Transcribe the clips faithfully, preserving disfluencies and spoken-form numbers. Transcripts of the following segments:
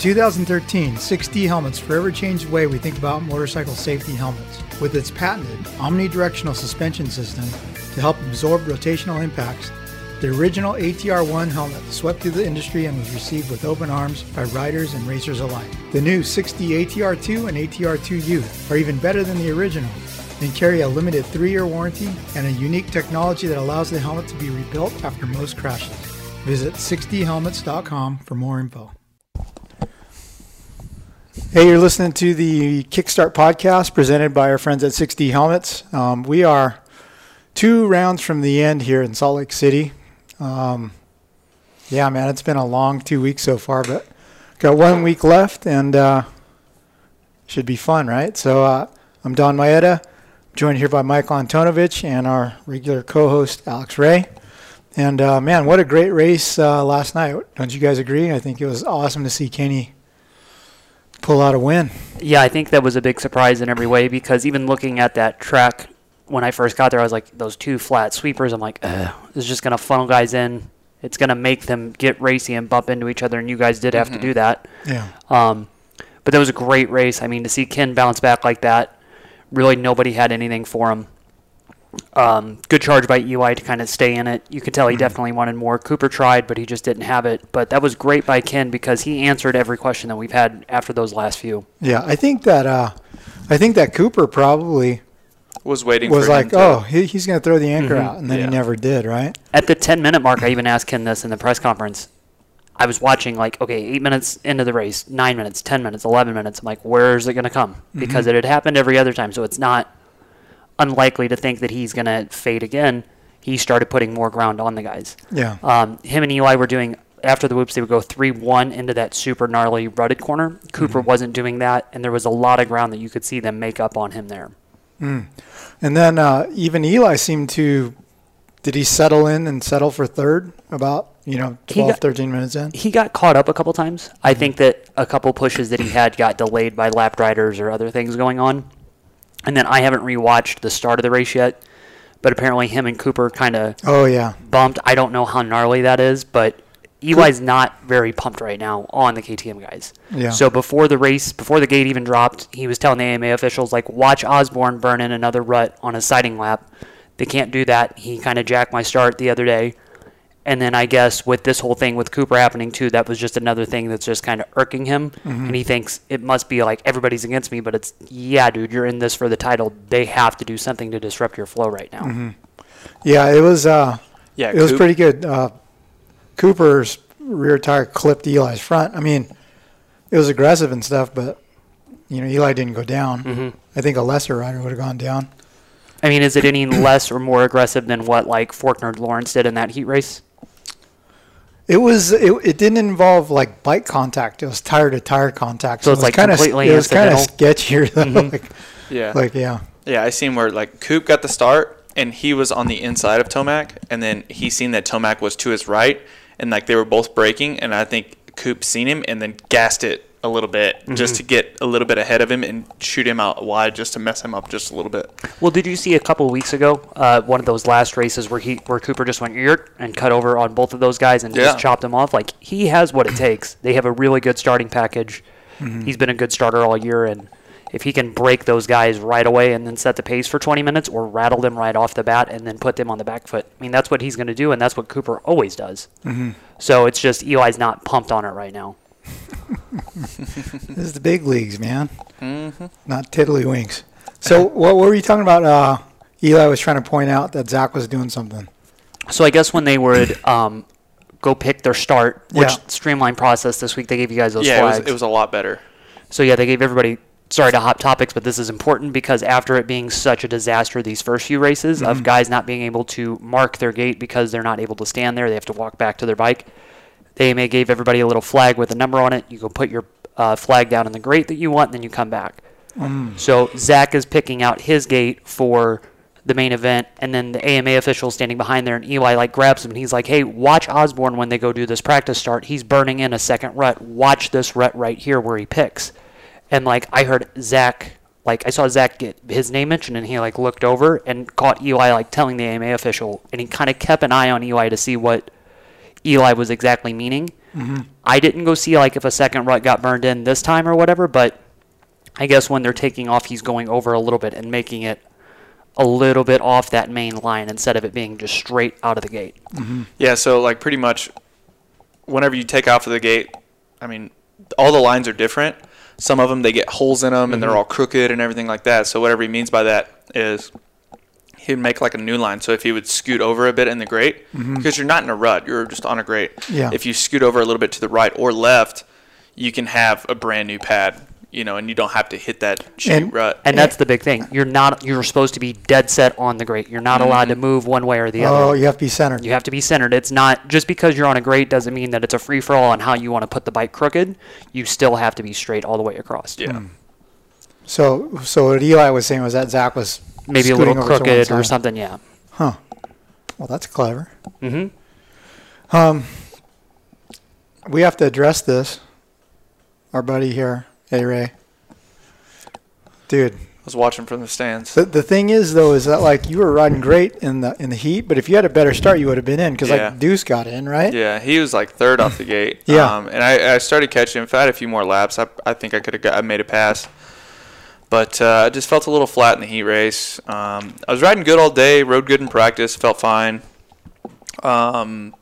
two thousand thirteen, six D Helmets forever changed the way we think about motorcycle safety helmets with its patented omnidirectional suspension system to help absorb rotational impacts. The original A T R one helmet swept through the industry and was received with open arms by riders and racers alike. The new six D A T R two and A T R two U are even better than the original and carry a limited three-year warranty and a unique technology that allows the helmet to be rebuilt after most crashes. Visit six D helmets dot com for more info. Hey, you're listening to the Kickstart Podcast presented by our friends at six D Helmets. Um, we are two rounds from the end here in Salt Lake City. Um, yeah, man, it's been a long two weeks so far, but got one week left and uh, should be fun, right? So uh, I'm Don Maeta, joined here by Michael Antonovich and our regular co-host Alex Ray. And uh, man, what a great race uh, last night! Don't you guys agree? I think it was awesome to see Kenny pull out a win. Yeah, I think that was a big surprise in every way because even looking at that track. When I first got there, I was like, those two flat sweepers, I'm like, ugh, this is just going to funnel guys in. It's going to make them get racy and bump into each other, and you guys did have mm-hmm. to do that. Yeah. Um, but that was a great race. I mean, to see Ken bounce back like that, really nobody had anything for him. Um, good charge by Eli to kind of stay in it. You could tell he mm-hmm. definitely wanted more. Cooper tried, but he just didn't have it. But that was great by Ken because he answered every question that we've had after those last few. Yeah, I think that, uh, I think that Cooper probably – Was waiting. Was for like, him to, oh, he, he's going to throw the anchor mm-hmm. out, and then yeah. he never did, right? At the ten-minute mark, I even asked him this in the press conference. I was watching, like, okay, eight minutes into the race, nine minutes, ten minutes, eleven minutes. I'm like, where is it going to come? Mm-hmm. Because it had happened every other time, so it's not unlikely to think that he's going to fade again. He started putting more ground on the guys. Yeah. Um, him and Eli were doing after the whoops, they would go three one into that super gnarly rutted corner. Cooper mm-hmm. wasn't doing that, and there was a lot of ground that you could see them make up on him there. Mm. And then uh, even Eli seemed to – did he settle in and settle for third about, you know, twelve, got, thirteen minutes in? He got caught up a couple times. I think that a couple pushes that he had got delayed by lap riders or other things going on. And then I haven't rewatched the start of the race yet, but apparently him and Cooper kind of oh, yeah. bumped. I don't know how gnarly that is, but Eli's Coop. not very pumped right now on the K T M guys. Yeah. So before the race, before the gate even dropped, he was telling the A M A officials, like, watch Osborne burn in another rut on a siding lap. They can't do that. He kind of jacked my start the other day. And then I guess with this whole thing with Cooper happening too, that was just another thing that's just kind of irking him. Mm-hmm. And he thinks it must be like everybody's against me, but it's, yeah, dude, you're in this for the title. They have to do something to disrupt your flow right now. Mm-hmm. Yeah, it was uh, yeah, it Coop. was pretty good. Uh, Cooper's rear tire clipped Eli's front. I mean, it was aggressive and stuff, but, you know, Eli didn't go down. Mm-hmm. I think a lesser rider would have gone down. I mean, is it any less or more aggressive than what, like, Forkner Lawrence did in that heat race? It was. It, it didn't involve, like, bike contact. It was tire-to-tire contact. So, so it's, it like, kinda, completely It was kind of sketchier, though. Mm-hmm. like, yeah. Like, yeah. Yeah, I seen where, like, Coop got the start, and he was on the inside of Tomac, and then he seen that Tomac was to his right, and, like, they were both breaking, and I think Coop seen him and then gassed it a little bit mm-hmm. just to get a little bit ahead of him and shoot him out wide just to mess him up just a little bit. Well, did you see a couple of weeks ago uh, one of those last races where he where Cooper just went eert and cut over on both of those guys and yeah. just chopped them off? Like, he has what it takes. They have a really good starting package. Mm-hmm. He's been a good starter all year, and if he can break those guys right away and then set the pace for twenty minutes or rattle them right off the bat and then put them on the back foot, I mean, that's what he's going to do, and that's what Cooper always does. Mm-hmm. So it's just Eli's not pumped on it right now. This is the big leagues, man. Mm-hmm. Not tiddlywinks. So what, what were you talking about? Uh, Eli was trying to point out that Zach was doing something. So I guess when they were – um, go pick their start, which yeah. streamlined process this week, they gave you guys those yeah, flags. Yeah, it, it was a lot better. So, yeah, they gave everybody – sorry to hop topics, but this is important because after it being such a disaster these first few races mm-hmm. of guys not being able to mark their gate because they're not able to stand there, they have to walk back to their bike, the A M A gave everybody a little flag with a number on it. You go put your uh, flag down in the grate that you want, and then you come back. Mm. So Zach is picking out his gate for the main event, and then the A M A official standing behind there, and Eli like grabs him, and he's like, hey, watch Osborne when they go do this practice start. He's burning in a second rut. Watch this rut right here where he picks. And, like, I heard Zach, like, I saw Zach get his name mentioned, and he, like, looked over and caught Eli, like, telling the A M A official. And he kind of kept an eye on Eli to see what Eli was exactly meaning. Mm-hmm. I didn't go see like if a second rut got burned in this time or whatever, but I guess when they're taking off, he's going over a little bit and making it a little bit off that main line instead of it being just straight out of the gate. Mm-hmm. Yeah, so like pretty much whenever you take off of the gate, I mean, all the lines are different. Some of them, they get holes in them, mm-hmm. and they're all crooked and everything like that. So whatever he means by that is he'd make like a new line. So if he would scoot over a bit in the grate, mm-hmm. because you're not in a rut, you're just on a grate. Yeah. If you scoot over a little bit to the right or left, you can have a brand new pad. You know, and you don't have to hit that shoot and, rut. And that's the big thing. You're not. You're supposed to be dead set on the grate. You're not mm-hmm. allowed to move one way or the other. Oh, you have to be centered. You have to be centered. It's not just because you're on a grate doesn't mean that it's a free for all on how you want to put the bike crooked. You still have to be straight all the way across. Yeah. Mm. So, so what Eli was saying was that Zach was maybe a little crooked or something. Yeah. Huh. Well, that's clever. Mm-hmm. Um, we have to address this. Our buddy here. Hey, Ray. Dude. I was watching from the stands. The, the thing is, though, is that, like, you were riding great in the in the heat, but if you had a better start, you would have been in because, yeah. like, Deuce got in, right? Yeah, he was, like, third off the gate. Yeah. Um, and I, I started catching him. If I had a few more laps, I, I think I could have got I made a pass. But uh, I just felt a little flat in the heat race. Um, I was riding good all day, rode good in practice, felt fine. Um,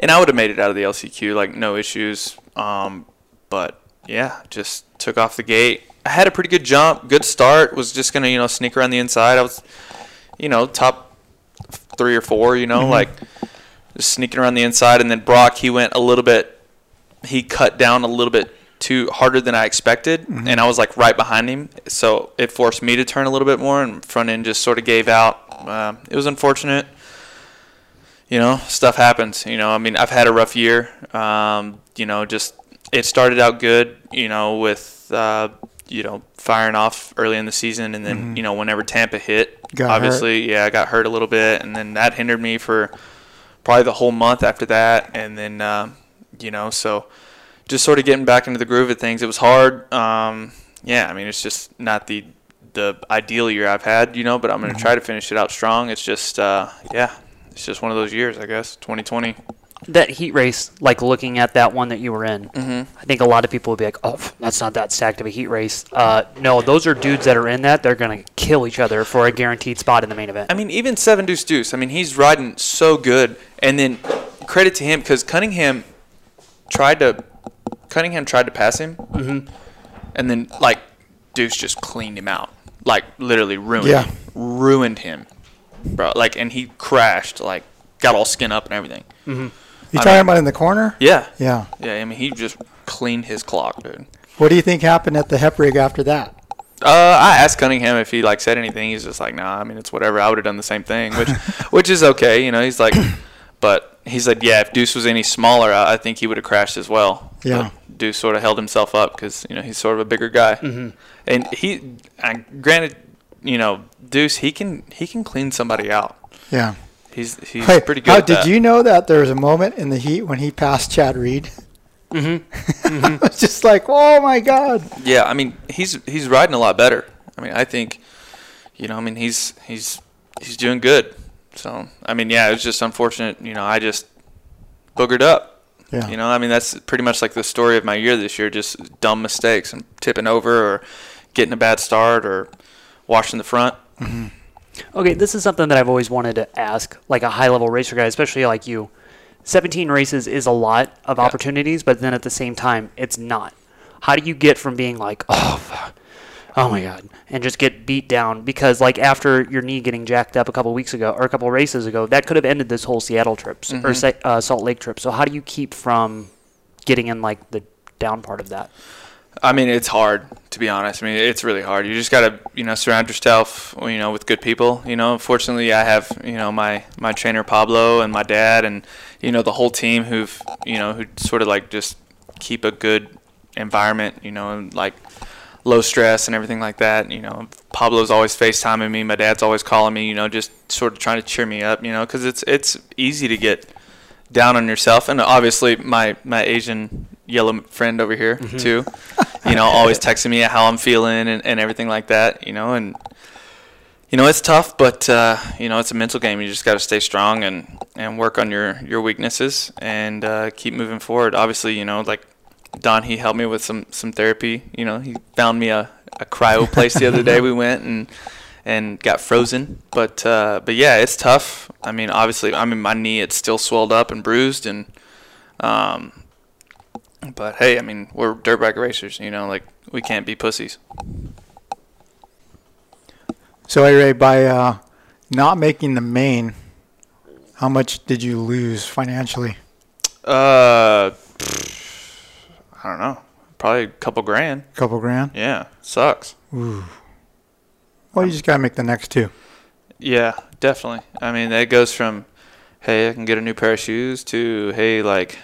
and I would have made it out of the L C Q, like, no issues. Um, but, yeah, just... took off the gate. I had a pretty good jump, good start. Was just gonna, you know, sneak around the inside. I was, you know, top three or four. You know, mm-hmm. like just sneaking around the inside. And then Brock, he went a little bit. He cut down a little bit too harder than I expected, mm-hmm. and I was like right behind him. So it forced me to turn a little bit more, and front end just sort of gave out. Uh, it was unfortunate. You know, stuff happens. You know, I mean, I've had a rough year. Um, you know, just. It started out good, you know, with, uh, you know, firing off early in the season. And then, mm-hmm. you know, whenever Tampa hit, got obviously, hurt. yeah, I got hurt a little bit. And then that hindered me for probably the whole month after that. And then, uh, you know, so just sort of getting back into the groove of things. It was hard. Um, yeah, I mean, it's just not the the ideal year I've had, you know, but I'm going to mm-hmm. try to finish it out strong. It's just, uh, yeah, it's just one of those years, I guess, twenty twenty. That heat race, like looking at that one that you were in, mm-hmm. I think a lot of people would be like, oh, that's not that stacked of a heat race. Uh, no, those are dudes that are in that. They're going to kill each other for a guaranteed spot in the main event. I mean, even seven Deuce Deuce. I mean, he's riding so good. And then credit to him because Cunningham tried to Cunningham tried to pass him. Mm-hmm. And then, like, Deuce just cleaned him out. Like, literally ruined yeah. him. Ruined him. Bro, like, and he crashed. Like, got all skin up and everything. Mm-hmm. You talking I mean, about in the corner? Yeah. Yeah. Yeah, I mean, he just cleaned his clock, dude. What do you think happened at the hep rig after that? Uh, I asked Cunningham if he, like, said anything. He's just like, nah, I mean, it's whatever. I would have done the same thing, which which is okay. You know, he's like, but he's like, yeah, if Deuce was any smaller, I, I think he would have crashed as well. Yeah. But Deuce sort of held himself up because, you know, he's sort of a bigger guy. Mm-hmm. And he, I, granted, you know, Deuce, he can he can clean somebody out. Yeah. He's he's hey, pretty good. How, at that. Did you know that there was a moment in the heat when he passed Chad Reed? Mm-hmm. Mm-hmm. I was just like, oh my god. Yeah, I mean, he's he's riding a lot better. I mean, I think, you know, I mean, he's he's he's doing good. So I mean, yeah, it was just unfortunate. You know, I just boogered up. Yeah. You know, I mean, that's pretty much like the story of my year this year. Just dumb mistakes and tipping over or getting a bad start or washing the front. Mm-hmm. Okay, this is something that I've always wanted to ask, like a high-level racer guy, especially like you. seventeen races is a lot of yeah. opportunities, but then at the same time, it's not. How do you get from being like, oh, fuck. oh my God, and just get beat down? Because like after your knee getting jacked up a couple weeks ago or a couple races ago, that could have ended this whole Seattle trip mm-hmm. or uh, Salt Lake trip. So how do you keep from getting in like the down part of that? I mean, it's hard, to be honest. I mean, it's really hard. You just got to, you know, surround yourself, you know, with good people. You know, fortunately, I have, you know, my, my trainer Pablo and my dad and, you know, the whole team who've, you know, who sort of like just keep a good environment, you know, and like low stress and everything like that. You know, Pablo's always FaceTiming me. My dad's always calling me, you know, just sort of trying to cheer me up, you know, because it's, it's easy to get down on yourself. And obviously, my, my Asian yellow friend over here mm-hmm. too, you know, always texting me how I'm feeling and, and everything like that, you know, and you know, it's tough, but, uh, you know, it's a mental game. You just got to stay strong and, and work on your, your weaknesses and uh, keep moving forward. Obviously, you know, like Don, he helped me with some, some therapy. You know, he found me a, a cryo place the other day. We went and and got frozen. But, uh, but yeah, it's tough. I mean, obviously, I mean, my knee, it's still swelled up and bruised. And um, but, hey, I mean, we're dirt bike racers. You know, like, we can't be pussies. So anyway, by uh, not making the main, how much did you lose financially? Uh, I don't know. Probably a couple grand. Couple grand? Yeah, sucks. Ooh. Well, you just gotta make the next two. Yeah, definitely. I mean, that goes from, hey, I can get a new pair of shoes to, hey, like,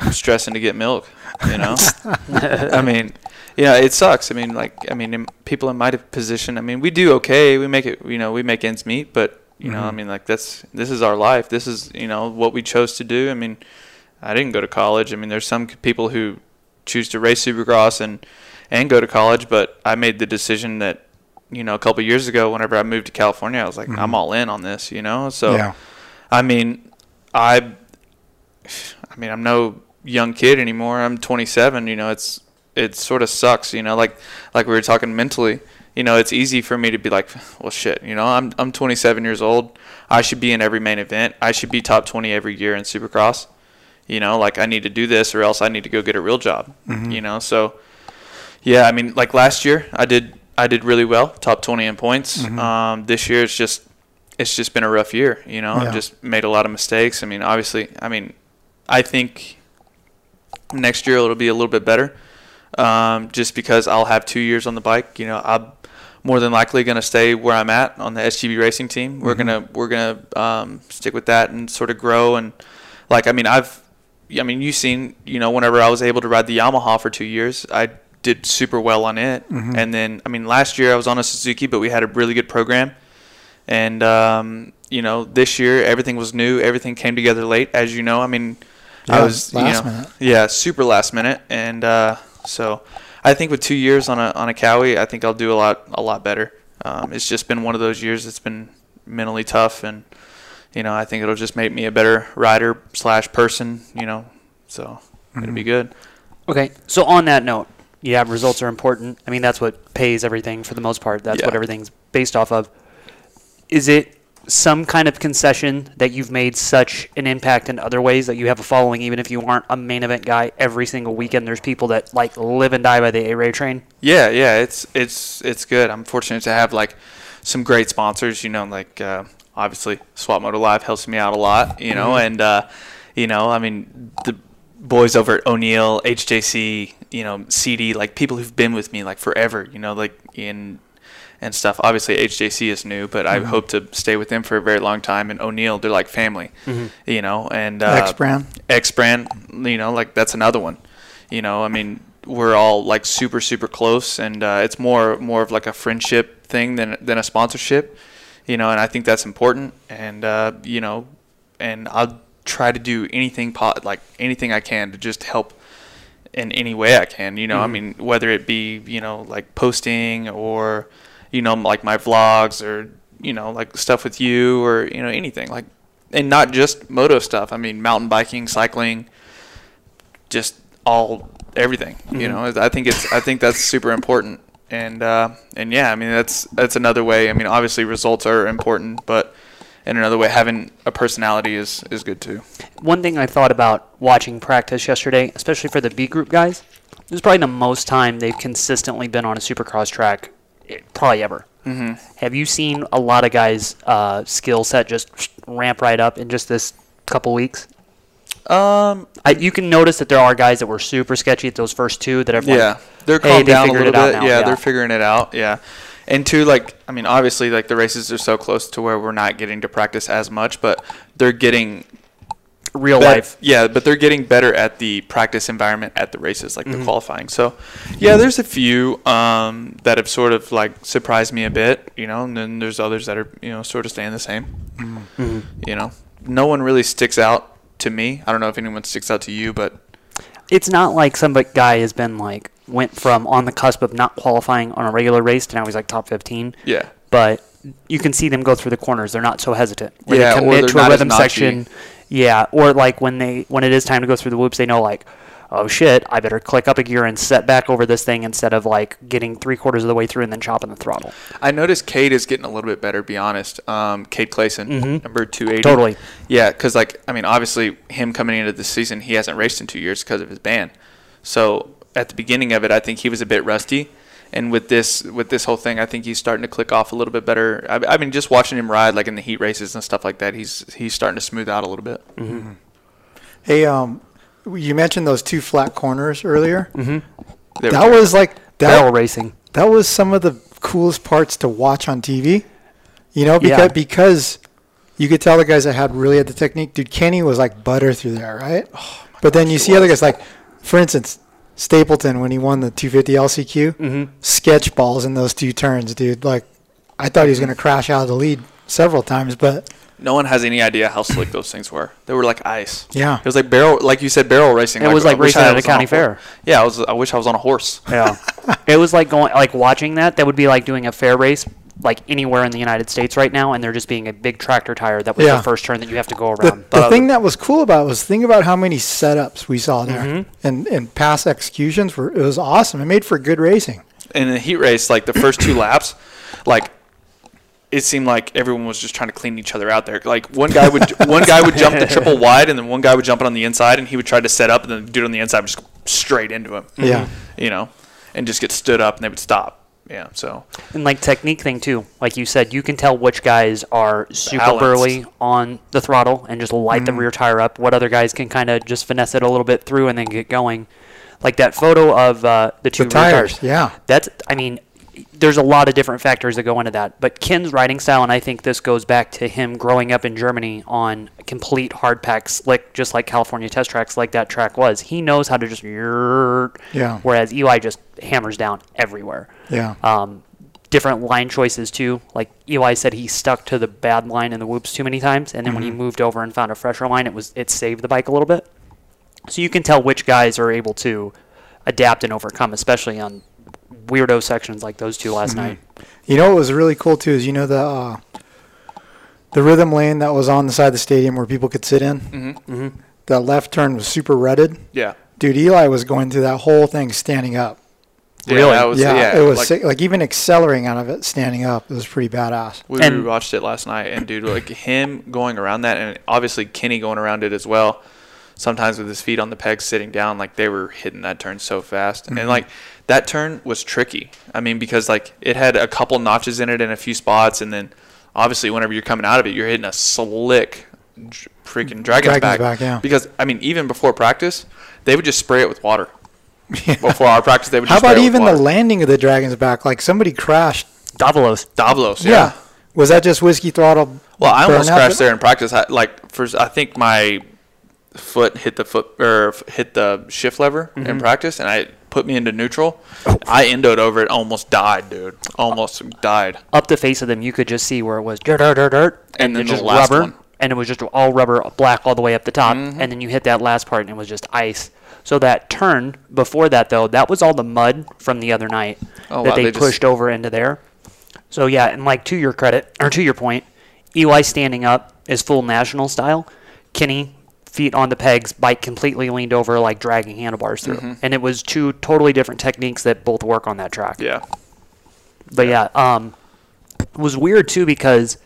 I'm stressing to get milk. You know, I mean. Yeah, it sucks. I mean, like, I mean, in, people in my position. I mean, we do okay. We make it. You know, we make ends meet. But you mm-hmm. know, I mean, like that's this is our life. This is you know what we chose to do. I mean, I didn't go to college. I mean, there's some people who choose to race Supercross and and go to college. But I made the decision that you know a couple of years ago, whenever I moved to California, I was like, mm-hmm. I'm all in on this. You know, so yeah. I mean, I, I mean, I'm no young kid anymore. I'm twenty-seven. You know, it's. It sort of sucks, you know, like like we were talking mentally, you know, it's easy for me to be like, well, shit, you know, I'm I'm twenty-seven years old. I should be in every main event. I should be top twenty every year in Supercross. You know, like I need to do this or else I need to go get a real job, mm-hmm. you know. So, yeah, I mean, like last year I did I did really well, top twenty in points. Mm-hmm. Um, this year it's just it's just been a rough year, you know. Yeah. I've just made a lot of mistakes. I mean, obviously, I mean, I think next year it'll be a little bit better. Um, just because I'll have two years on the bike, you know, I'm more than likely going to stay where I'm at on the S G B racing team. We're mm-hmm. gonna we're gonna um, stick with that and sort of grow and like I mean I've I mean you've seen you know whenever I was able to ride the Yamaha for two years, I did super well on it. Mm-hmm. And then I mean last year I was on a Suzuki, but we had a really good program. And um, you know this year everything was new, everything came together late, as you know. I mean yeah, I was last you know minute. yeah super last minute and. Uh, So, I think with two years on a on a Cowie, I think I'll do a lot a lot better. Um, it's just been one of those years that's been mentally tough, and you know I think it'll just make me a better rider slash person. You know, so mm-hmm. it'll be good. Okay, so on that note, yeah, results are important. I mean, that's what pays everything for the most part. That's yeah. what everything's based off of. Is it some kind of concession that you've made such an impact in other ways that you have a following, even if you aren't a main event guy every single weekend? There's people that like live and die by the A-Ray train. Yeah, yeah, it's it's it's good. I'm fortunate to have like some great sponsors. You know, like uh, obviously Swap Moto Live helps me out a lot. You know, mm-hmm. and uh, you know, I mean the boys over at O'Neill, H J C, you know, C D, like people who've been with me like forever. You know, like in. And stuff. Obviously, H J C is new, but I mm-hmm. hope to stay with them for a very long time. And O'Neill, they're like family, mm-hmm. you know. And uh, X brand, X brand, you know, like that's another one. You know, I mean, we're all like super, super close, and uh, it's more, more of like a friendship thing than than a sponsorship, you know. And I think that's important. And uh, you know, and I'll try to do anything, po- like anything I can, to just help in any way I can. You know, mm-hmm. I mean, whether it be you know like posting or you know, like my vlogs or, you know, like stuff with you or, you know, anything like, and not just moto stuff. I mean, mountain biking, cycling, just all everything, mm-hmm. you know, I think it's, I think that's super important. And, uh, and yeah, I mean, that's, that's another way. I mean, obviously results are important, but in another way, having a personality is, is good too. One thing I thought about watching practice yesterday, especially for the B group guys, it was probably the most time they've consistently been on a Supercross track. Probably ever. Mm-hmm. Have you seen a lot of guys' uh, skill set just ramp right up in just this couple weeks? Um, I, you can notice that there are guys that were super sketchy at those first two that everyone. Yeah, they're calmed hey, they down a little bit. Yeah, yeah, they're figuring it out. Yeah, and two, like I mean, obviously, like the races are so close to where we're not getting to practice as much, but they're getting real better, life. Yeah, but they're getting better at the practice environment at the races, like mm-hmm. the qualifying. So, yeah, there's a few um, that have sort of like surprised me a bit, you know, and then there's others that are, you know, sort of staying the same. Mm-hmm. You know, no one really sticks out to me. I don't know if anyone sticks out to you, but it's not like some guy has been like went from on the cusp of not qualifying on a regular race to now he's like top fifteen. Yeah. But you can see them go through the corners. They're not so hesitant. When yeah, they commit or to a rhythm section. Yeah, or like when they when it is time to go through the whoops, they know like, oh shit, I better click up a gear and set back over this thing instead of like getting three quarters of the way through and then chopping the throttle. I noticed Cade is getting a little bit better, to be honest. Um, Cade Clason, mm-hmm. number two eighty. Totally. Yeah, because like, I mean, obviously him coming into this season, he hasn't raced in two years because of his ban. So at the beginning of it, I think he was a bit rusty. And with this with this whole thing, I think he's starting to click off a little bit better. I, I mean, just watching him ride, like in the heat races and stuff like that, he's he's starting to smooth out a little bit. Mm-hmm. Hey, um, you mentioned those two flat corners earlier. Mm-hmm. That was like that, barrel racing. That was some of the coolest parts to watch on T V. You know, because yeah. because you could tell the guys that had really had the technique. Dude, Kenny was like butter through there, right? Oh, but gosh, then you see was. other guys like, for instance, Stapleton, when he won the two fifty L C Q, mm-hmm. sketch balls in those two turns, dude. Like, I thought he was going to crash out of the lead several times, but no one has any idea how slick those things were. They were like ice. Yeah, it was like barrel, like you said, barrel racing. It like, was like I racing at a county fair. Yeah, I was. I wish I was on a horse. Yeah, it was like going, like watching that. That would be like doing a fair race, like anywhere in the United States right now, and there just being a big tractor tire that was yeah. the first turn that you have to go around. The, the thing that was cool about it was think about how many setups we saw there, mm-hmm. and and past executions were it was awesome. It made for good racing. And in the heat race, like the first two laps, like it seemed like everyone was just trying to clean each other out there. Like one guy would one guy would jump the triple wide, and then one guy would jump it on the inside, and he would try to set up, and then the dude on the inside would just go straight into him. Yeah, you know, and just get stood up, and they would stop. Yeah, so and like technique thing too, like you said, you can tell which guys are super balanced. Burly on the throttle and just light mm-hmm. the rear tire up. What other guys can kind of just finesse it a little bit through and then get going. Like that photo of uh, the two the rear tires, tires. Yeah, that's. I mean, there's a lot of different factors that go into that. But Ken's riding style, and I think this goes back to him growing up in Germany on complete hard pack slick, just like California test tracks, like that track was. He knows how to just yeah. Whereas Eli just hammers down everywhere. Yeah. Um, different line choices too. Like Eli said, he stuck to the bad line in the whoops too many times, and then mm-hmm. when he moved over and found a fresher line, it was it saved the bike a little bit. So you can tell which guys are able to adapt and overcome, especially on weirdo sections like those two last mm-hmm. night. You know what was really cool too is you know the uh, the rhythm lane that was on the side of the stadium where people could sit in. Mm-hmm. Mm-hmm. The left turn was super rutted. Yeah, dude, Eli was going through that whole thing standing up. Yeah, really? That was, yeah, yeah, it was like, sick. Like even accelerating out of it, standing up, it was pretty badass. We, we watched it last night, and dude, like him going around that, and obviously Kenny going around it as well. Sometimes with his feet on the peg, sitting down, like they were hitting that turn so fast, mm-hmm. and like that turn was tricky. I mean, because like it had a couple notches in it in a few spots, and then obviously whenever you're coming out of it, you're hitting a slick dr- freaking dragon's, dragon's back. back yeah. Because I mean, even before practice, they would just spray it with water. Yeah. Before our practice, they would. Just How about even water. The landing of the dragon's back? Like somebody crashed. Davalos. Davalos. Yeah. yeah. Was that just whiskey throttle? Well, I almost crashed there in practice. I, like first, I think my foot hit the foot or hit the shift lever mm-hmm. in practice, and I put me into neutral. Oh. I endoed over it, almost died, dude. Almost uh, died. Up the face of them, you could just see where it was dirt, dirt, dirt, dirt, and, and then just the last rubber, one. And it was just all rubber, black all the way up the top, mm-hmm. and then you hit that last part, and it was just ice. So that turn before that, though, that was all the mud from the other night oh, that wow, they, they pushed just... over into there. So, yeah, and like to your credit, or to your point, Eli standing up is full national style. Kenny, feet on the pegs, bike completely leaned over, like dragging handlebars through. Mm-hmm. And it was two totally different techniques that both work on that track. Yeah. But, yeah, yeah um, it was weird, too, because,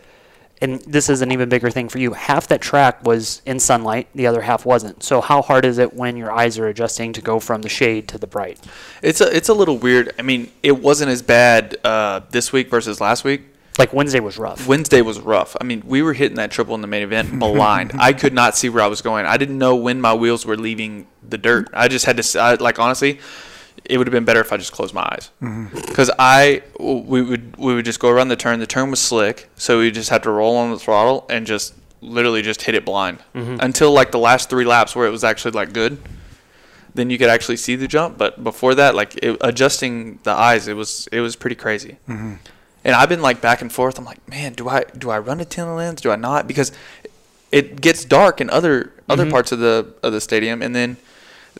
and this is an even bigger thing for you, half that track was in sunlight, the other half wasn't. So how hard is it when your eyes are adjusting to go from the shade to the bright? It's a it's a little weird. I mean, it wasn't as bad uh, this week versus last week. Like Wednesday was rough. Wednesday was rough. I mean, we were hitting that triple in the main event maligned. I could not see where I was going. I didn't know when my wheels were leaving the dirt. I just had to, I, like honestly, it would have been better if I just closed my eyes. Because mm-hmm. I, we would we would just go around the turn. The turn was slick, so we just had to roll on the throttle and just literally just hit it blind. Mm-hmm. Until like the last three laps where it was actually like good. Then you could actually see the jump. But before that, like it, adjusting the eyes, it was it was pretty crazy. Mm-hmm. And I've been like back and forth. I'm like, man, do I do I run a tail lens? Do I not? Because it gets dark in other mm-hmm. other parts of the of the stadium. And then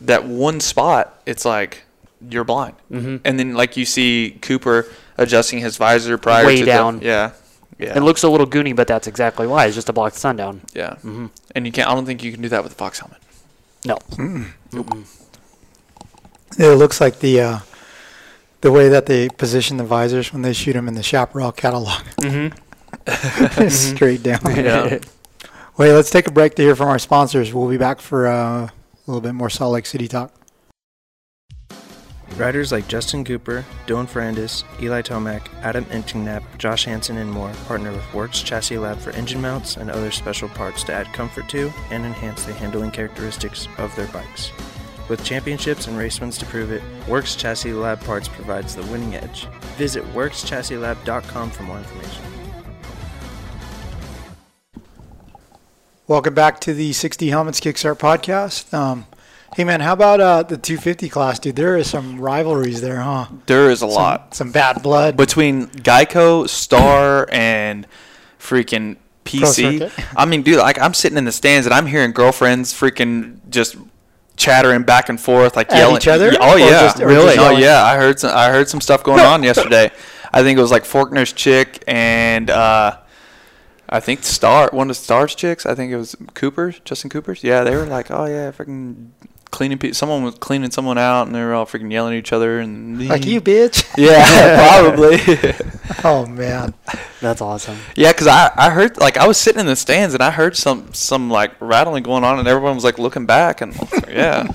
that one spot, it's like, you're blind. Mm-hmm. And then, like, you see Cooper adjusting his visor prior Way to down. The, yeah. Yeah. It looks a little goony, but that's exactly why. It's just to block the sun down. Yeah. Mm-hmm. And you can't. I don't think you can do that with a Fox helmet. No. Mm. Mm-hmm. It looks like the uh, the way that they position the visors when they shoot them in the Chaparral catalog. Mm-hmm. Straight down. Yeah. Wait, let's take a break to hear from our sponsors. We'll be back for uh, a little bit more Salt Lake City talk. Riders like Justin Cooper, Dylan Ferrandis, Eli Tomac, Adam Intingnap, Josh Hansen, and more partner with Works Chassis Lab for engine mounts and other special parts to add comfort to and enhance the handling characteristics of their bikes. With championships and race wins to prove it, Works Chassis Lab Parts provides the winning edge. Visit works chassis lab dot com for more information. Welcome back to the six D Helmets Kickstart Podcast. Um, Hey, man, how about uh, the two fifty class, dude? There is some rivalries there, huh? There is a some, lot. Some bad blood. Between Geico, Star, and freaking P C. I mean, dude, like, I'm sitting in the stands, and I'm hearing girlfriends freaking just chattering back and forth, like At yelling. At each other? Oh, yeah. Just, really? Oh, yeah. I heard some, I heard some stuff going on yesterday. I think it was, like, Forkner's chick and uh, – I think Star, one of Star's chicks, I think it was Cooper, Justin Cooper's. Yeah, they were like, oh, yeah, freaking cleaning people. Someone was cleaning someone out, and they were all freaking yelling at each other. And like, you bitch. Yeah, probably. Oh, man. That's awesome. Yeah, because I, I heard, like, I was sitting in the stands, and I heard some, some like, rattling going on, and everyone was, like, looking back. And, yeah.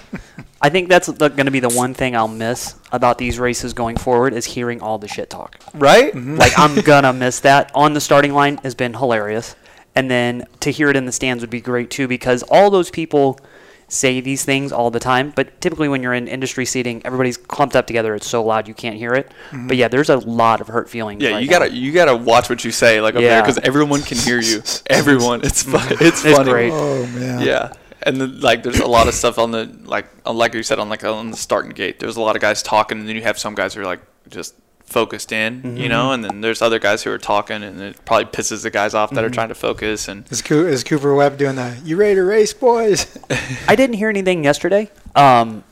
I think that's going to be the one thing I'll miss about these races going forward is hearing all the shit talk. Right? Mm-hmm. Like, I'm going to miss that. On the starting line has been hilarious. And then to hear it in the stands would be great, too, because all those people say these things all the time. But typically when you're in industry seating, everybody's clumped up together. It's so loud you can't hear it. Mm-hmm. But, yeah, there's a lot of hurt feelings. Yeah, right you got to you gotta watch what you say, like, up yeah. there, because everyone can hear you. Everyone. It's, fu- it's funny. It's great. Oh, man. Yeah. And then, like, there's a lot of stuff on the, like, like you said, on like on the starting gate. There's a lot of guys talking, and then you have some guys who are like just focused in, mm-hmm. you know. And then there's other guys who are talking, and it probably pisses the guys off that mm-hmm. are trying to focus. And is, Co- is Cooper Webb doing that? You ready to race, boys? I didn't hear anything yesterday, um,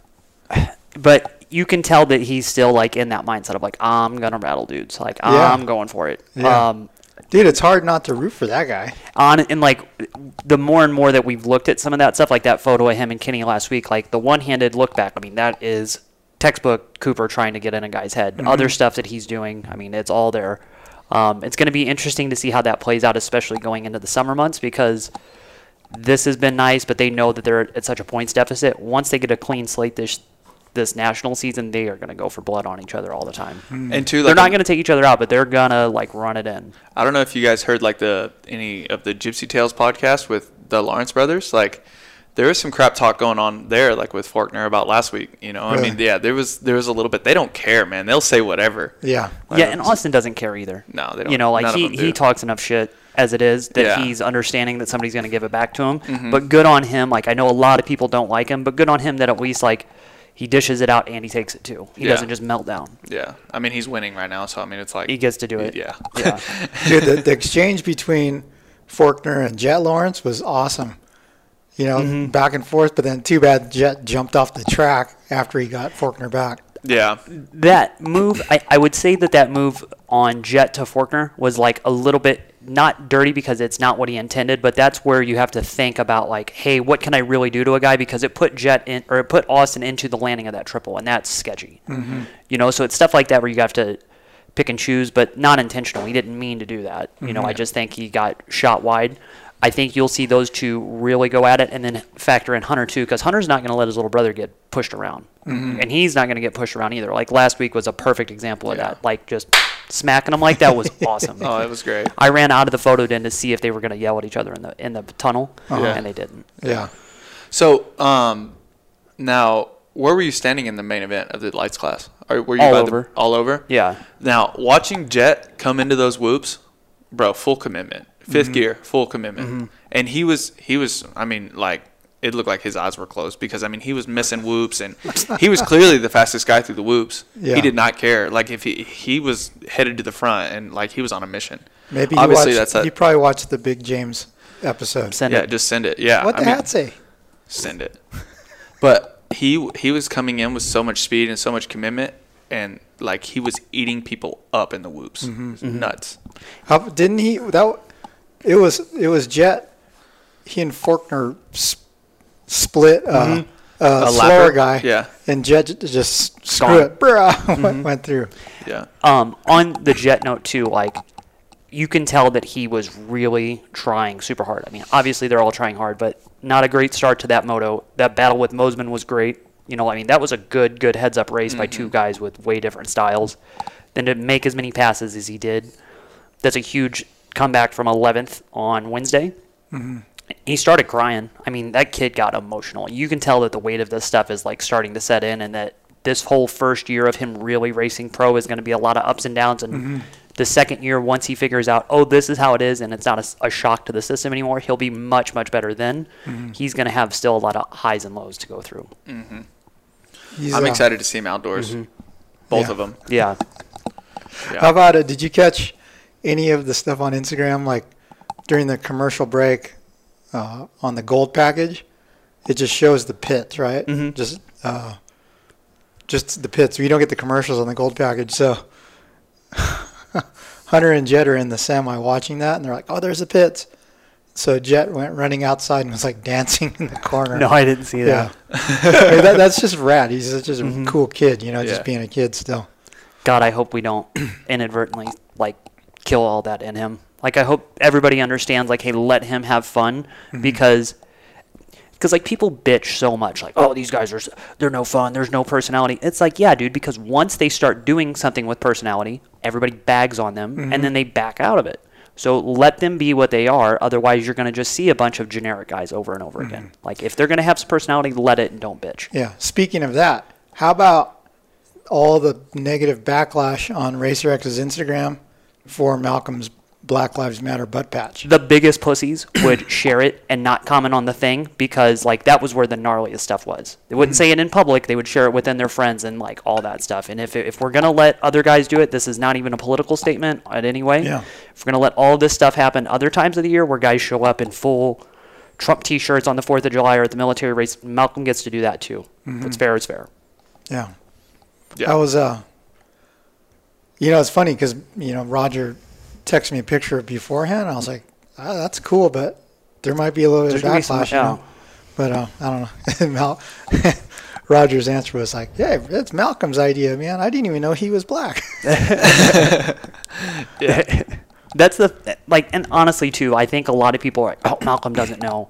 but you can tell that he's still like in that mindset of like I'm gonna rattle dudes, like yeah. I'm going for it. Yeah. Um, Dude, it's hard not to root for that guy. On and like the more and more that we've looked at some of that stuff, like that photo of him and Kenny last week, like the one-handed look back. I mean, that is textbook Cooper trying to get in a guy's head. Mm-hmm. Other stuff that he's doing, I mean, it's all there. Um, it's going to be interesting to see how that plays out, especially going into the summer months, because this has been nice, but they know that they're at such a points deficit. Once they get a clean slate this. This national season, they are going to go for blood on each other all the time. Mm. And two, like, they're not going to take each other out, but they're going to like run it in. I don't know if you guys heard like the any of the Gypsy Tales podcast with the Lawrence brothers. Like, there is some crap talk going on there, like with Forkner about last week. You know, really? I mean, yeah, there was there was a little bit. They don't care, man. They'll say whatever. Yeah, like, yeah, and Austin doesn't care either. No, they don't. You know, like he he talks enough shit as it is that yeah. he's understanding that somebody's going to give it back to him. Mm-hmm. But good on him. Like, I know a lot of people don't like him, but good on him that at least like. He dishes it out, and he takes it, too. He yeah. doesn't just melt down. Yeah. I mean, he's winning right now, so, I mean, it's like... He gets to do it. Yeah. yeah. Dude, the, the exchange between Forkner and Jet Lawrence was awesome. You know, mm-hmm. back and forth, but then too bad Jet jumped off the track after he got Forkner back. Yeah. That move, I, I would say that that move on Jet to Forkner was, like, a little bit... not dirty because it's not what he intended, but that's where you have to think about like, hey, what can I really do to a guy? Because it put Jet in, or it put Austin into the landing of that triple, and that's sketchy. Mm-hmm. You know, so it's stuff like that where you have to pick and choose, but not intentional. He didn't mean to do that. You mm-hmm. know, I just think he got shot wide. I think you'll see those two really go at it, and then factor in Hunter too, because Hunter's not going to let his little brother get pushed around, mm-hmm. and he's not going to get pushed around either. Like last week was a perfect example of yeah. that. Like just smacking them like that was awesome. Oh, that was great. I ran out of the photo den to see if they were going to yell at each other in the in the tunnel, uh-huh. and they didn't. Yeah. So um, now, where were you standing in the main event of the lights class? Are, were you all over? The, all over. Yeah. Now watching Jet come into those whoops, bro, full commitment. Fifth mm-hmm. gear, full commitment. Mm-hmm. And he was, he was, I mean, like, it looked like his eyes were closed because, I mean, he was missing whoops, and he was clearly the fastest guy through the whoops. Yeah. He did not care. Like, if he, he was headed to the front, and, like, he was on a mission. Maybe Obviously, watched, that's that. You probably watched the Big James episode. Send yeah, it. just send it. Yeah. What the I mean, hat say? Send it. But he he was coming in with so much speed and so much commitment, and like he was eating people up in the whoops. Mm-hmm. Mm-hmm. Nuts. How, didn't he? That it was it was Jet. He and Forkner sp- split uh, mm-hmm. uh, a slower guy. Yeah, and Jet just screw Gone. it, bruh, mm-hmm. went, went through. Yeah. Um, on the Jet note too, like. You can tell that he was really trying super hard. I mean, obviously they're all trying hard, but not a great start to that moto. That battle with Mosman was great. You know, I mean, that was a good, good heads-up race mm-hmm. by two guys with way different styles. Then to make as many passes as he did, that's a huge comeback from eleventh on Wednesday. Mm-hmm. He started crying. I mean, that kid got emotional. You can tell that the weight of this stuff is, like, starting to set in and that this whole first year of him really racing pro is going to be a lot of ups and downs and mm-hmm. the second year, once he figures out, oh, this is how it is, and it's not a, a shock to the system anymore, he'll be much, much better then. Mm-hmm. He's going to have still a lot of highs and lows to go through. Mm-hmm. I'm uh, excited to see him outdoors, mm-hmm. both yeah. of them. Yeah. yeah. How about it? Did you catch any of the stuff on Instagram, like during the commercial break uh, on the gold package? It just shows the pits, right? Mm-hmm. Just, uh, just the pits. You don't get the commercials on the gold package, so... Hunter and Jet are in the semi watching that, and they're like, oh, there's the pits. So Jet went running outside and was, like, dancing in the corner. No, I didn't see that. Yeah. I mean, that that's just rad. He's such a mm-hmm. cool kid, you know, yeah. just being a kid still. God, I hope we don't inadvertently, like, kill all that in him. Like, I hope everybody understands, like, hey, let him have fun mm-hmm. because – Because, like, people bitch so much. Like, oh, these guys, are they're no fun. There's no personality. It's like, yeah, dude, because once they start doing something with personality, everybody bags on them, mm-hmm. and then they back out of it. So let them be what they are. Otherwise, you're going to just see a bunch of generic guys over and over mm-hmm. again. Like, if they're going to have some personality, let it and don't bitch. Yeah. Speaking of that, how about all the negative backlash on Racer X's Instagram for Malcolm's Black Lives Matter butt patch? The biggest pussies would share it and not comment on the thing because, like, that was where the gnarliest stuff was. They wouldn't say it in public. They would share it within their friends and, like, all that stuff. And if if we're going to let other guys do it, this is not even a political statement in any way. Yeah. If we're going to let all this stuff happen other times of the year where guys show up in full Trump T-shirts on the fourth of July or at the military race, Malcolm gets to do that too. Mm-hmm. If it's fair, it's fair. Yeah. yeah. I was, uh, you know, it's funny because, you know, Roger – text me a picture beforehand. I was like, oh, that's cool, but there might be a little bit of backlash, you know? But uh, I don't know. Mal- Roger's answer was like, yeah, that's Malcolm's idea, man. I didn't even know he was black. yeah. That's the, like, and honestly, too, I think a lot of people are like, oh, Malcolm doesn't know.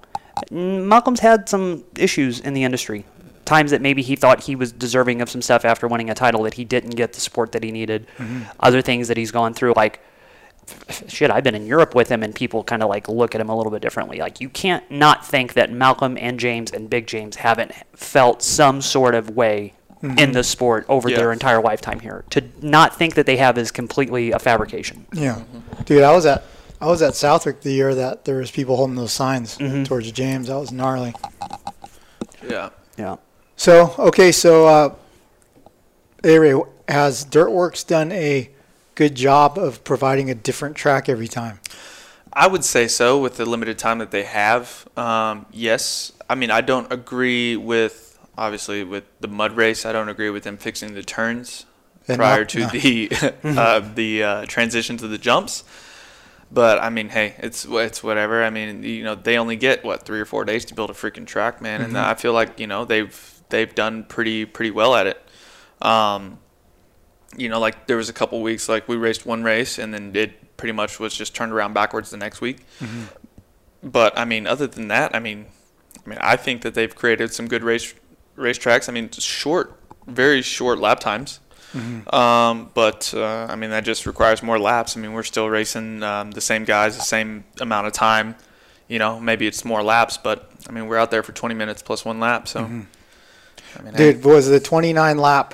Malcolm's had some issues in the industry. Times that maybe he thought he was deserving of some stuff after winning a title that he didn't get the support that he needed. Mm-hmm. Other things that he's gone through, like, shit, I've been in Europe with him, and people kind of, like, look at him a little bit differently. Like, you can't not think that Malcolm and James and Big James haven't felt some sort of way mm-hmm. in the sport over yeah. their entire lifetime here. To not think that they have is completely a fabrication. Yeah. Mm-hmm. Dude, I was at I was at Southwick the year that there was people holding those signs mm-hmm. towards James. That was gnarly. Yeah. Yeah. So, okay, so uh, Ray, has Dirtworks done a – good job of providing a different track every time? I would say so, with the limited time that they have. Um, yes. I mean, I don't agree with, obviously, with the mud race. I don't agree with them fixing the turns and prior not, to no. the uh, the uh, transition to the jumps. But, I mean, hey, it's it's whatever. I mean, you know, they only get, what, three or four days to build a freaking track, man. Mm-hmm. And I feel like, you know, they've they've done pretty pretty well at it. Um You know, like, there was a couple weeks, like, we raced one race, and then it pretty much was just turned around backwards the next week. Mm-hmm. But, I mean, other than that, I mean, I mean, I think that they've created some good race racetracks. I mean, short, very short lap times. Mm-hmm. Um, but, uh, I mean, that just requires more laps. I mean, we're still racing um, the same guys, the same amount of time. You know, maybe it's more laps, but, I mean, we're out there for twenty minutes plus one lap. So, mm-hmm. I mean, Dude, hey. was the twenty-nine lap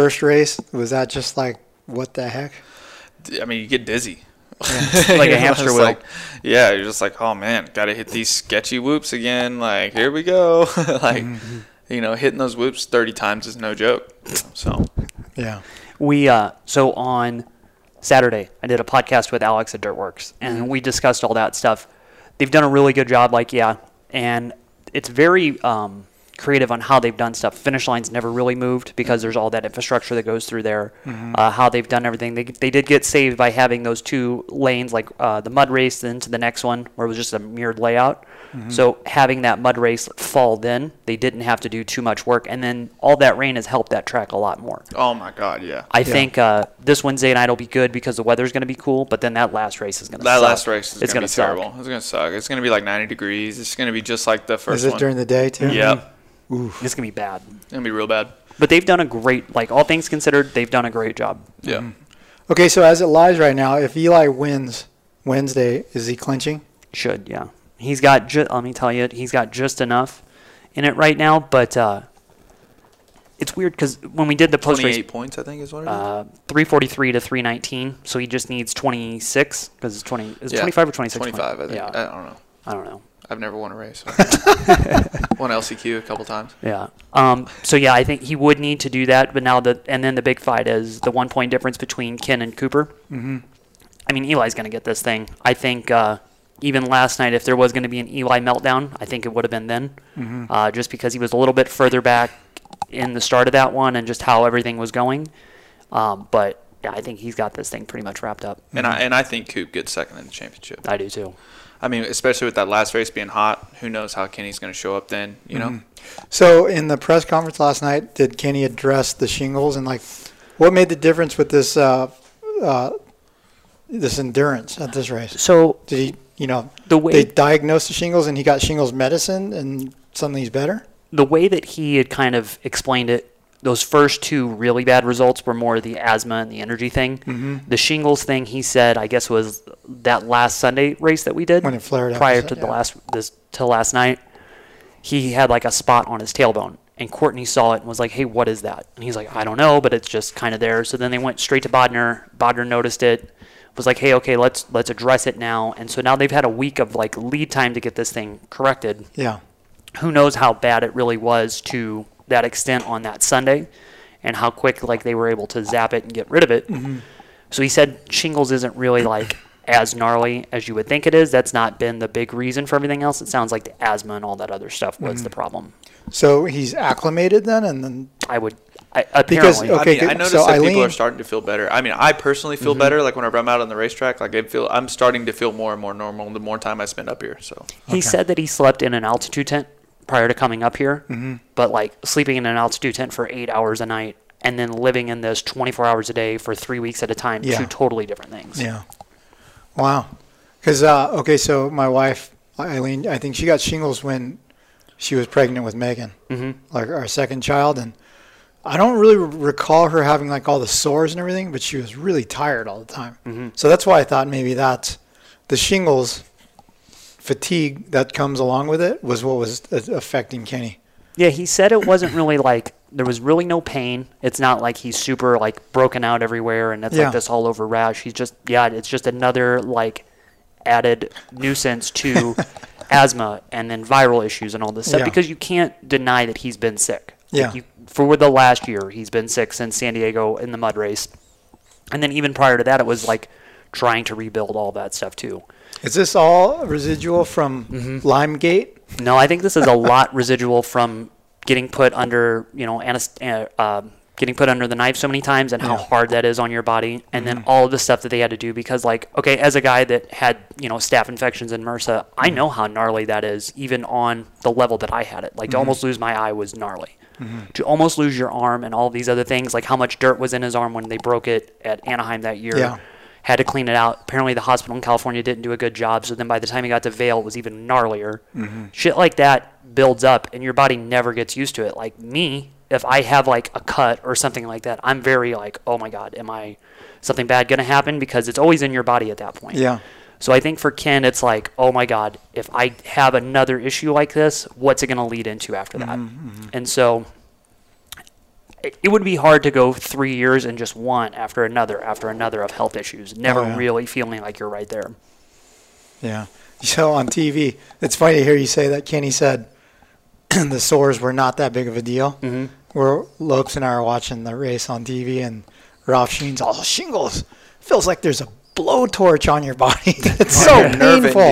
first race, was that just like, what the heck? I mean, you get dizzy. Yeah. Like a hamster wheel. Like, yeah, you're just like, oh, man, got to hit these sketchy whoops again. Like, here we go. Like, mm-hmm. you know, hitting those whoops thirty times is no joke. So, yeah. We, uh, so on Saturday, I did a podcast with Alex at Dirtworks, and we discussed all that stuff. They've done a really good job, like, yeah. And it's very um, creative on how they've done stuff. Finish line's never really moved because there's all that infrastructure that goes through there. Mm-hmm. uh, how they've done everything. They, they did get saved by having those two lanes, like uh, the mud race then to the next one where it was just a mirrored layout. Mm-hmm. So having that mud race fall then, they didn't have to do too much work. And then all that rain has helped that track a lot more. Oh, my God, yeah. I yeah. think uh, this Wednesday night will be good because the weather's going to be cool, but then that last race is going to suck. That last race is going to be terrible. It's going to suck. It's going to be like ninety degrees. It's going to be just like the first one. Is it one. During the day, too? Yeah. Oof. It's going to be bad. It's going to be real bad. But they've done a great, like all things considered, they've done a great job. Yeah. Mm-hmm. Okay, so as it lies right now, if Eli wins Wednesday, is he clinching? Should, yeah. He's got, ju- let me tell you, he's got just enough in it right now. But uh, it's weird because when we did the post race, twenty-eight points, I think is what it is. Uh, three forty-three to three nineteen. So he just needs twenty-six because it's twenty. Is it yeah. twenty-five or twenty-six? twenty-five, points? I think. Yeah. I don't know. I don't know. I've never won a race. So won L C Q a couple times. Yeah. Um. So yeah, I think he would need to do that. But now the and then the big fight is the one point difference between Ken and Cooper. Mm-hmm. I mean, Eli's going to get this thing. I think. Uh, Even last night, if there was going to be an Eli meltdown, I think it would have been then, mm-hmm. uh, just because he was a little bit further back in the start of that one and just how everything was going. Um, but yeah, I think he's got this thing pretty much wrapped up. And I and I think Coop gets second in the championship. I do too. I mean, especially with that last race being hot, who knows how Kenny's going to show up then, you mm-hmm. know? So in the press conference last night, did Kenny address the shingles and like what made the difference with this uh, uh, this endurance at this race? So did he? You know, the way they diagnosed the shingles and he got shingles medicine and suddenly he's better? The way that he had kind of explained it, those first two really bad results were more the asthma and the energy thing. Mm-hmm. The shingles thing, he said, I guess was that last Sunday race that we did. When it flared up. Prior to the last, this, till last night, he had like a spot on his tailbone. And Courtney saw it and was like, hey, what is that? And he's like, I don't know, but it's just kind of there. So then they went straight to Bodner. Bodner noticed it. Was like, hey, okay, let's let's address it now. And so now they've had a week of like lead time to get this thing corrected. Yeah. Who knows how bad it really was to that extent on that Sunday and how quick like they were able to zap it and get rid of it. Mm-hmm. So he said shingles isn't really like as gnarly as you would think it is. That's not been the big reason for everything else. It sounds like the asthma and all that other stuff was mm-hmm. the problem. So he's acclimated then and then I would I, apparently. Because, okay, I, mean, I noticed so that Eileen, people are starting to feel better. I mean, I personally feel mm-hmm. better. Like whenever I'm out on the racetrack, like I feel I'm starting to feel more and more normal the more time I spend up here. So he okay. said that he slept in an altitude tent prior to coming up here, mm-hmm. but like sleeping in an altitude tent for eight hours a night and then living in this twenty-four hours a day for three weeks at a time, yeah. two totally different things. Yeah. Wow. Because uh, okay, so my wife Eileen, I think she got shingles when she was pregnant with Megan, mm-hmm. like our second child, and. I don't really recall her having like all the sores and everything, but she was really tired all the time. Mm-hmm. So that's why I thought maybe that's the shingles fatigue that comes along with it was what was affecting Kenny. Yeah, he said it wasn't really like there was really no pain. It's not like he's super like broken out everywhere and it's yeah. like this all over rash. He's just, yeah, it's just another like added nuisance to asthma and then viral issues and all this stuff yeah. because you can't deny that he's been sick. Yeah. Like you, for the last year, he's been sick since San Diego in the mud race. And then even prior to that, it was like trying to rebuild all that stuff too. Is this all residual from mm-hmm. Limegate? No, I think this is a lot residual from getting put under, you know, anest- uh, uh, getting put under the knife so many times and how yeah. hard that is on your body. And mm-hmm. then all of the stuff that they had to do because like, okay, as a guy that had, you know, staph infections in MRSA, mm-hmm. I know how gnarly that is even on the level that I had it. Like to mm-hmm. almost lose my eye was gnarly. Mm-hmm. To almost lose your arm and all these other things, like how much dirt was in his arm when they broke it at Anaheim that year. Yeah. Had to clean it out. Apparently the hospital in California didn't do a good job, so then by the time he got to Vail, it was even gnarlier. Mm-hmm. Shit like that builds up, and your body never gets used to it. Like me, if I have like a cut or something like that, I'm very like, oh my God, am I something bad going to happen? Because it's always in your body at that point. Yeah. So I think for Ken, it's like, oh my God, if I have another issue like this, what's it going to lead into after that? Mm-hmm. And so it, it would be hard to go three years and just one after another after another of health issues, never oh, yeah. really feeling like you're right there. Yeah. So on T V, it's funny to hear you say that. Kenny said the sores were not that big of a deal. Mm-hmm. We're, Lopes and I are watching the race on T V, and Ralph Sheen's all shingles. Feels like there's a blowtorch on your body. It's so painful.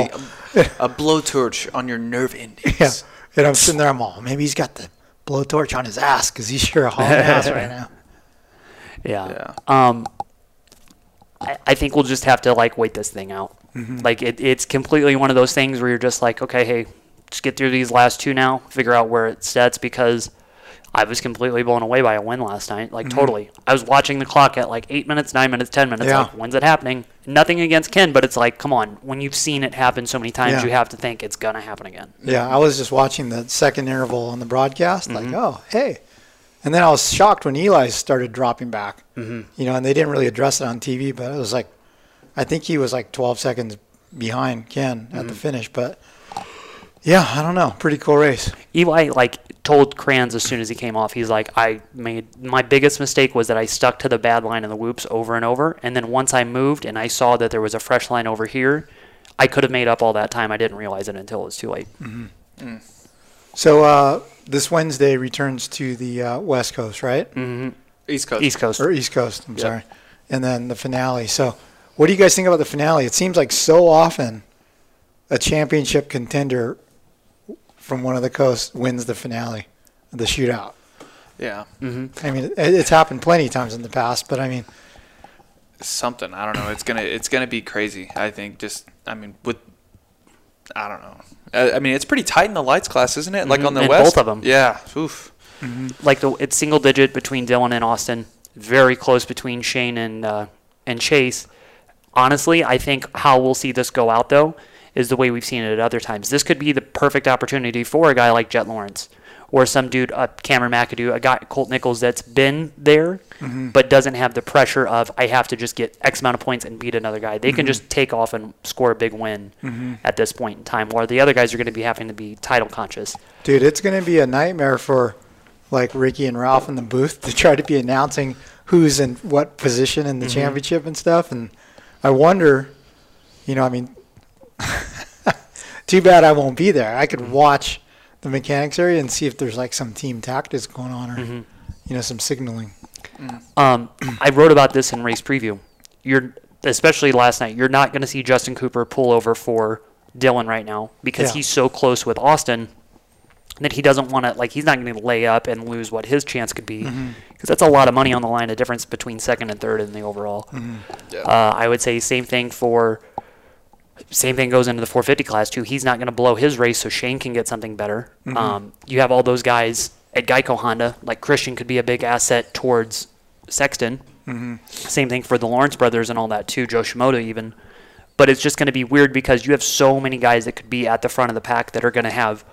A, a blowtorch on your nerve endings. Yeah. And I'm sitting there, I'm all, maybe he's got the blowtorch on his ass because he's sure hauling ass right now. Yeah. yeah. Um, I, I think we'll just have to, like, wait this thing out. Mm-hmm. Like, it, it's completely one of those things where you're just like, okay, hey, just get through these last two now, figure out where it sets, because I was completely blown away by a win last night. Like, mm-hmm. totally. I was watching the clock at, like, eight minutes, nine minutes, ten minutes. Yeah. Like, when's it happening? Nothing against Ken, but it's like, come on. When you've seen it happen so many times, yeah. you have to think it's going to happen again. Yeah, I was just watching the second interval on the broadcast. Mm-hmm. Like, oh, hey. And then I was shocked when Eli started dropping back. Mm-hmm. You know, and they didn't really address it on T V, but it was like, I think he was like twelve seconds behind Ken mm-hmm. at the finish, but... Yeah, I don't know. Pretty cool race. Eli, like, told Kranz as soon as he came off, he's like, I made – my biggest mistake was that I stuck to the bad line in the whoops over and over, and then once I moved and I saw that there was a fresh line over here, I could have made up all that time. I didn't realize it until it was too late. Mm-hmm. Mm. So uh, this Wednesday returns to the uh, West Coast, right? Mm-hmm. East Coast. East Coast. Or East Coast, I'm yep. sorry. And then the finale. So what do you guys think about the finale? It seems like so often a championship contender – from one of the coasts wins the finale, the shootout. Yeah. Mm-hmm. I mean, it, it's happened plenty of times in the past, but I mean, something, I don't know. It's going to, it's going to be crazy. I think just, I mean, with, I don't know. I, I mean, it's pretty tight in the lights class, isn't it? Mm-hmm. Like on the and West. Both of them. Yeah. Oof. Mm-hmm. Like the, it's single digit between Dylan and Austin, very close between Shane and, uh, and Chase. Honestly, I think how we'll see this go out though, is the way we've seen it at other times. This could be the perfect opportunity for a guy like Jet Lawrence or some dude, uh, Cameron McAdoo, a guy, Colt Nichols, that's been there mm-hmm. but doesn't have the pressure of, I have to just get X amount of points and beat another guy. They mm-hmm. can just take off and score a big win mm-hmm. at this point in time, where the other guys are going to be having to be title conscious. Dude, it's going to be a nightmare for like Ricky and Ralph in the booth to try to be announcing who's in what position in the mm-hmm. championship and stuff. And I wonder, you know, I mean, too bad I won't be there. I could watch the mechanics area and see if there's like some team tactics going on or, mm-hmm. you know, some signaling. Um, I wrote about this in race preview. You're especially last night. You're not going to see Justin Cooper pull over for Dylan right now because yeah. he's so close with Austin that he doesn't want to, like, he's not going to lay up and lose what his chance could be, because mm-hmm. that's a lot of money on the line, a difference between second and third in the overall. Mm-hmm. yeah. uh, I would say same thing for. Same thing goes into the four fifty class, too. He's not going to blow his race so Shane can get something better. Mm-hmm. Um, you have all those guys at Geico Honda. Like, Christian could be a big asset towards Sexton. Mm-hmm. Same thing for the Lawrence brothers and all that, too. Joe Shimoda, even. But it's just going to be weird because you have so many guys that could be at the front of the pack that are going to have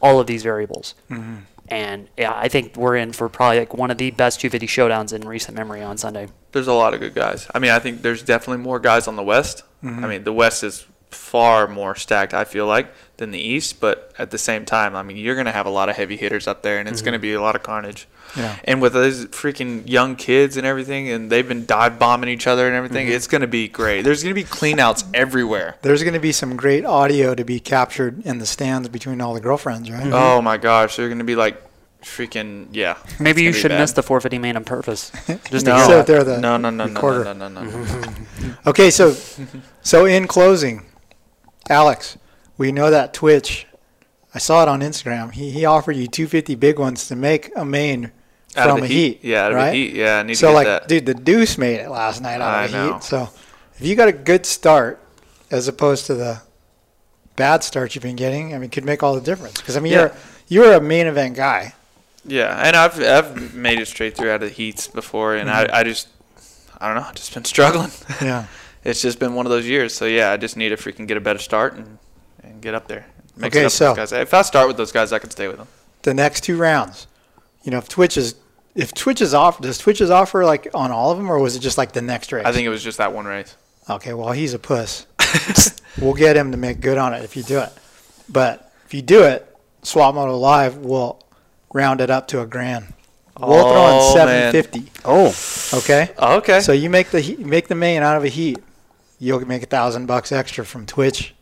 all of these variables. Mm-hmm. And yeah, I think we're in for probably like one of the best two fifty showdowns in recent memory on Sunday. There's a lot of good guys. I mean, I think there's definitely more guys on the West. Mm-hmm. I mean, the West is far more stacked, I feel like, than the East, but at the same time, I mean, you're going to have a lot of heavy hitters up there, and it's mm-hmm. going to be a lot of carnage. Yeah. And with those freaking young kids and everything, and they've been dive bombing each other and everything, mm-hmm. it's going to be great. There's going to be cleanouts everywhere. There's going to be some great audio to be captured in the stands between all the girlfriends, right? Mm-hmm. Oh my gosh, they're going to be like freaking yeah. Maybe you should miss the four fifty main on purpose. Just no. So they're the no, no, no, recorder. no, no, no, no, no. Mm-hmm. Okay, so so in closing, Alex, we know that Twitch. I saw it on Instagram. He he offered you two fifty big ones to make a main out from a heat. heat. Yeah, out right? of a heat. Yeah, I need so to get like, that. So, like, dude, the Deuce made it last night out I of a know. heat. So, if you got a good start as opposed to the bad start you've been getting, I mean, it could make all the difference. Because, I mean, yeah. you're, you're a main event guy. Yeah, and I've I've made it straight through out of the heats before, and mm-hmm. I, I just, I don't know, I've just been struggling. Yeah. It's just been one of those years. So, yeah, I just need to freaking get a better start and, and get up there. Mix okay, up so with those guys. If I start with those guys, I can stay with them. The next two rounds, you know, if Twitch is if Twitch is off, does Twitch's offer like on all of them, or was it just like the next race? I think it was just that one race. Okay, well, he's a puss. We'll get him to make good on it if you do it. But if you do it, Swap Moto Live will round it up to a grand. We'll oh, throw in seven fifty. Oh, okay, okay. So you make the make the main out of a heat. You'll make a thousand bucks extra from Twitch,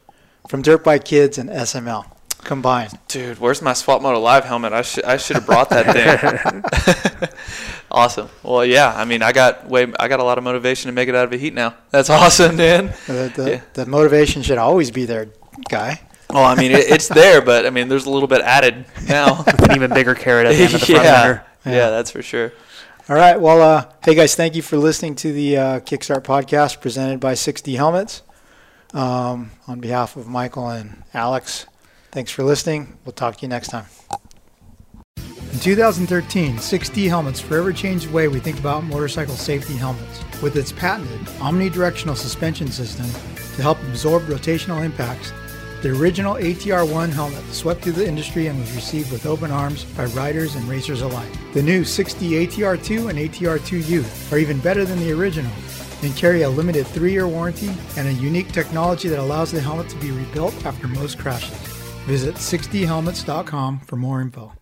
from Dirt Bike Kids and S M L combined. Dude, where's my Swap Moto Live helmet? I should I should have brought that thing. Awesome. Well, yeah. I mean, I got way I got a lot of motivation to make it out of a heat now. That's awesome, man. The, the, yeah. the motivation should always be there, guy. Well, I mean, it, it's there, but I mean, there's a little bit added now. With an even bigger carrot at the end of the front yeah. runner. Yeah. yeah, that's for sure. All right. Well, uh, hey, guys, thank you for listening to the uh, Kickstart Podcast presented by six D Helmets. Um, on behalf of Michael and Alex, thanks for listening. We'll talk to you next time. In two thousand thirteen, six D Helmets forever changed the way we think about motorcycle safety helmets. With its patented omnidirectional suspension system to help absorb rotational impacts, the original A T R one helmet swept through the industry and was received with open arms by riders and racers alike. The new six D A T R two and A T R two U are even better than the original and carry a limited three-year warranty and a unique technology that allows the helmet to be rebuilt after most crashes. Visit six D helmets dot com for more info.